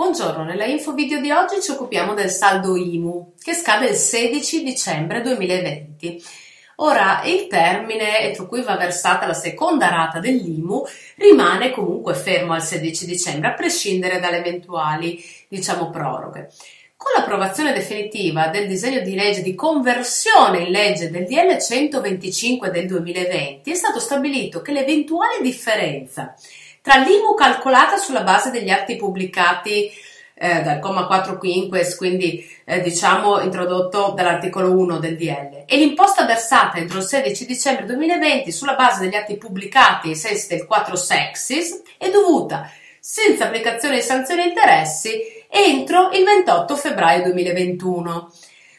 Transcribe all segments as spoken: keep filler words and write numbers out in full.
Buongiorno, nella info video di oggi ci occupiamo del saldo I M U che scade il sedici dicembre duemilaventi. Ora, il termine entro cui va versata la seconda rata dell'I M U rimane comunque fermo al sedici dicembre, a prescindere dalle eventuali, diciamo, proroghe. Con l'approvazione definitiva del disegno di legge di conversione in legge del D L centoventicinque del duemilaventi è stato stabilito che l'eventuale differenza tra l'I M U calcolata sulla base degli atti pubblicati eh, dal comma quattro quinques, quindi eh, diciamo introdotto dall'articolo uno del D L, e l'imposta versata entro il sedici dicembre duemilaventi sulla base degli atti pubblicati ai sensi del quattro sexis è dovuta, senza applicazione di sanzioni e interessi, entro il ventotto febbraio duemilaventuno.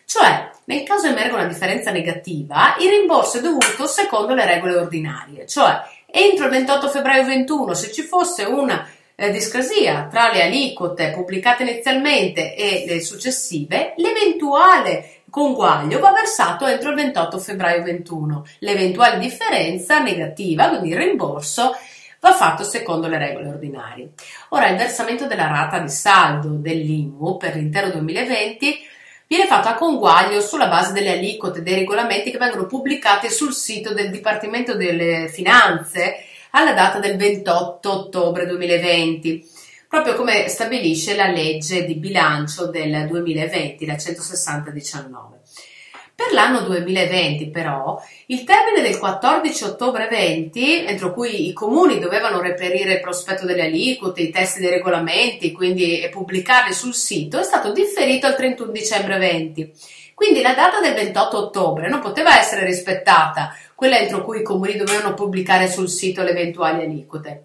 Cioè, nel caso emerga una differenza negativa, il rimborso è dovuto secondo le regole ordinarie, cioè entro il ventotto febbraio ventuno, se ci fosse una eh, discrasia tra le aliquote pubblicate inizialmente e le successive, l'eventuale conguaglio va versato entro il ventotto febbraio ventuno. L'eventuale differenza negativa, quindi il rimborso, va fatto secondo le regole ordinarie. Ora, il versamento della rata di saldo dell'I M U per l'intero duemilaventi viene fatto a conguaglio sulla base delle aliquote dei regolamenti che vengono pubblicati sul sito del Dipartimento delle Finanze alla data del ventotto ottobre duemilaventi, proprio come stabilisce la legge di bilancio del duemilaventi, la centosessanta diciannove. Per l'anno duemilaventi, però, il termine del quattordici ottobre venti, entro cui i comuni dovevano reperire il prospetto delle aliquote, i testi dei regolamenti, quindi e pubblicarli sul sito, è stato differito al trentuno dicembre venti. Quindi la data del ventotto ottobre non poteva essere rispettata, quella entro cui i comuni dovevano pubblicare sul sito le eventuali aliquote.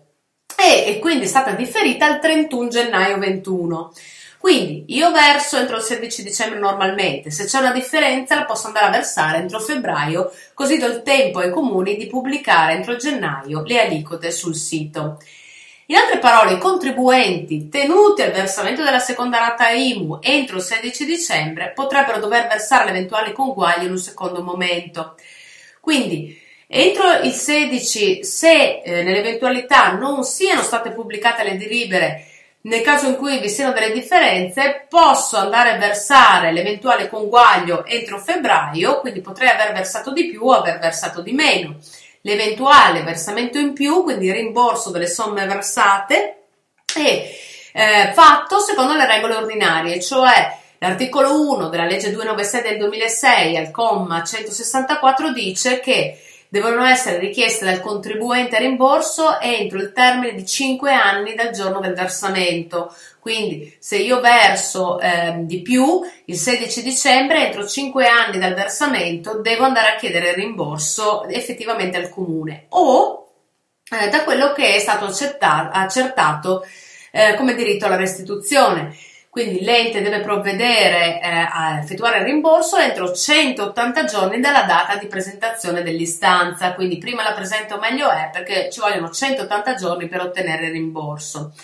E, e quindi è stata differita al trentuno gennaio ventuno. Quindi io verso entro il sedici dicembre normalmente, se c'è una differenza la posso andare a versare entro febbraio, così do il tempo ai comuni di pubblicare entro gennaio le aliquote sul sito. In altre parole, i contribuenti tenuti al versamento della seconda rata I M U entro il sedici dicembre potrebbero dover versare l'eventuale conguaglio in un secondo momento. Quindi, entro il sedici, se eh, nell'eventualità non siano state pubblicate le delibere, nel caso in cui vi siano delle differenze, posso andare a versare l'eventuale conguaglio entro febbraio, quindi potrei aver versato di più o aver versato di meno. L'eventuale versamento in più, quindi rimborso delle somme versate, è eh, fatto secondo le regole ordinarie, cioè l'articolo uno della legge duecentonovantasei del duemilasei al comma centosessantaquattro dice che devono essere richieste dal contribuente rimborso entro il termine di cinque anni dal giorno del versamento. Quindi se io verso eh, di più il sedici dicembre, entro cinque anni dal versamento devo andare a chiedere il rimborso effettivamente al comune o eh, da quello che è stato accertato, accertato eh, come diritto alla restituzione. Quindi l'ente deve provvedere eh, a effettuare il rimborso entro centottanta giorni dalla data di presentazione dell'istanza, quindi prima la presento meglio è, perché ci vogliono centottanta giorni per ottenere il rimborso.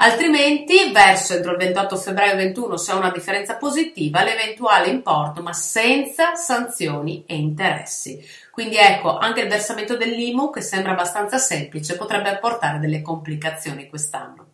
Altrimenti verso entro il ventotto febbraio ventuno, se ho una differenza positiva, l'eventuale importo, ma senza sanzioni e interessi. Quindi ecco, anche il versamento dell'I M U, che sembra abbastanza semplice, potrebbe portare delle complicazioni quest'anno.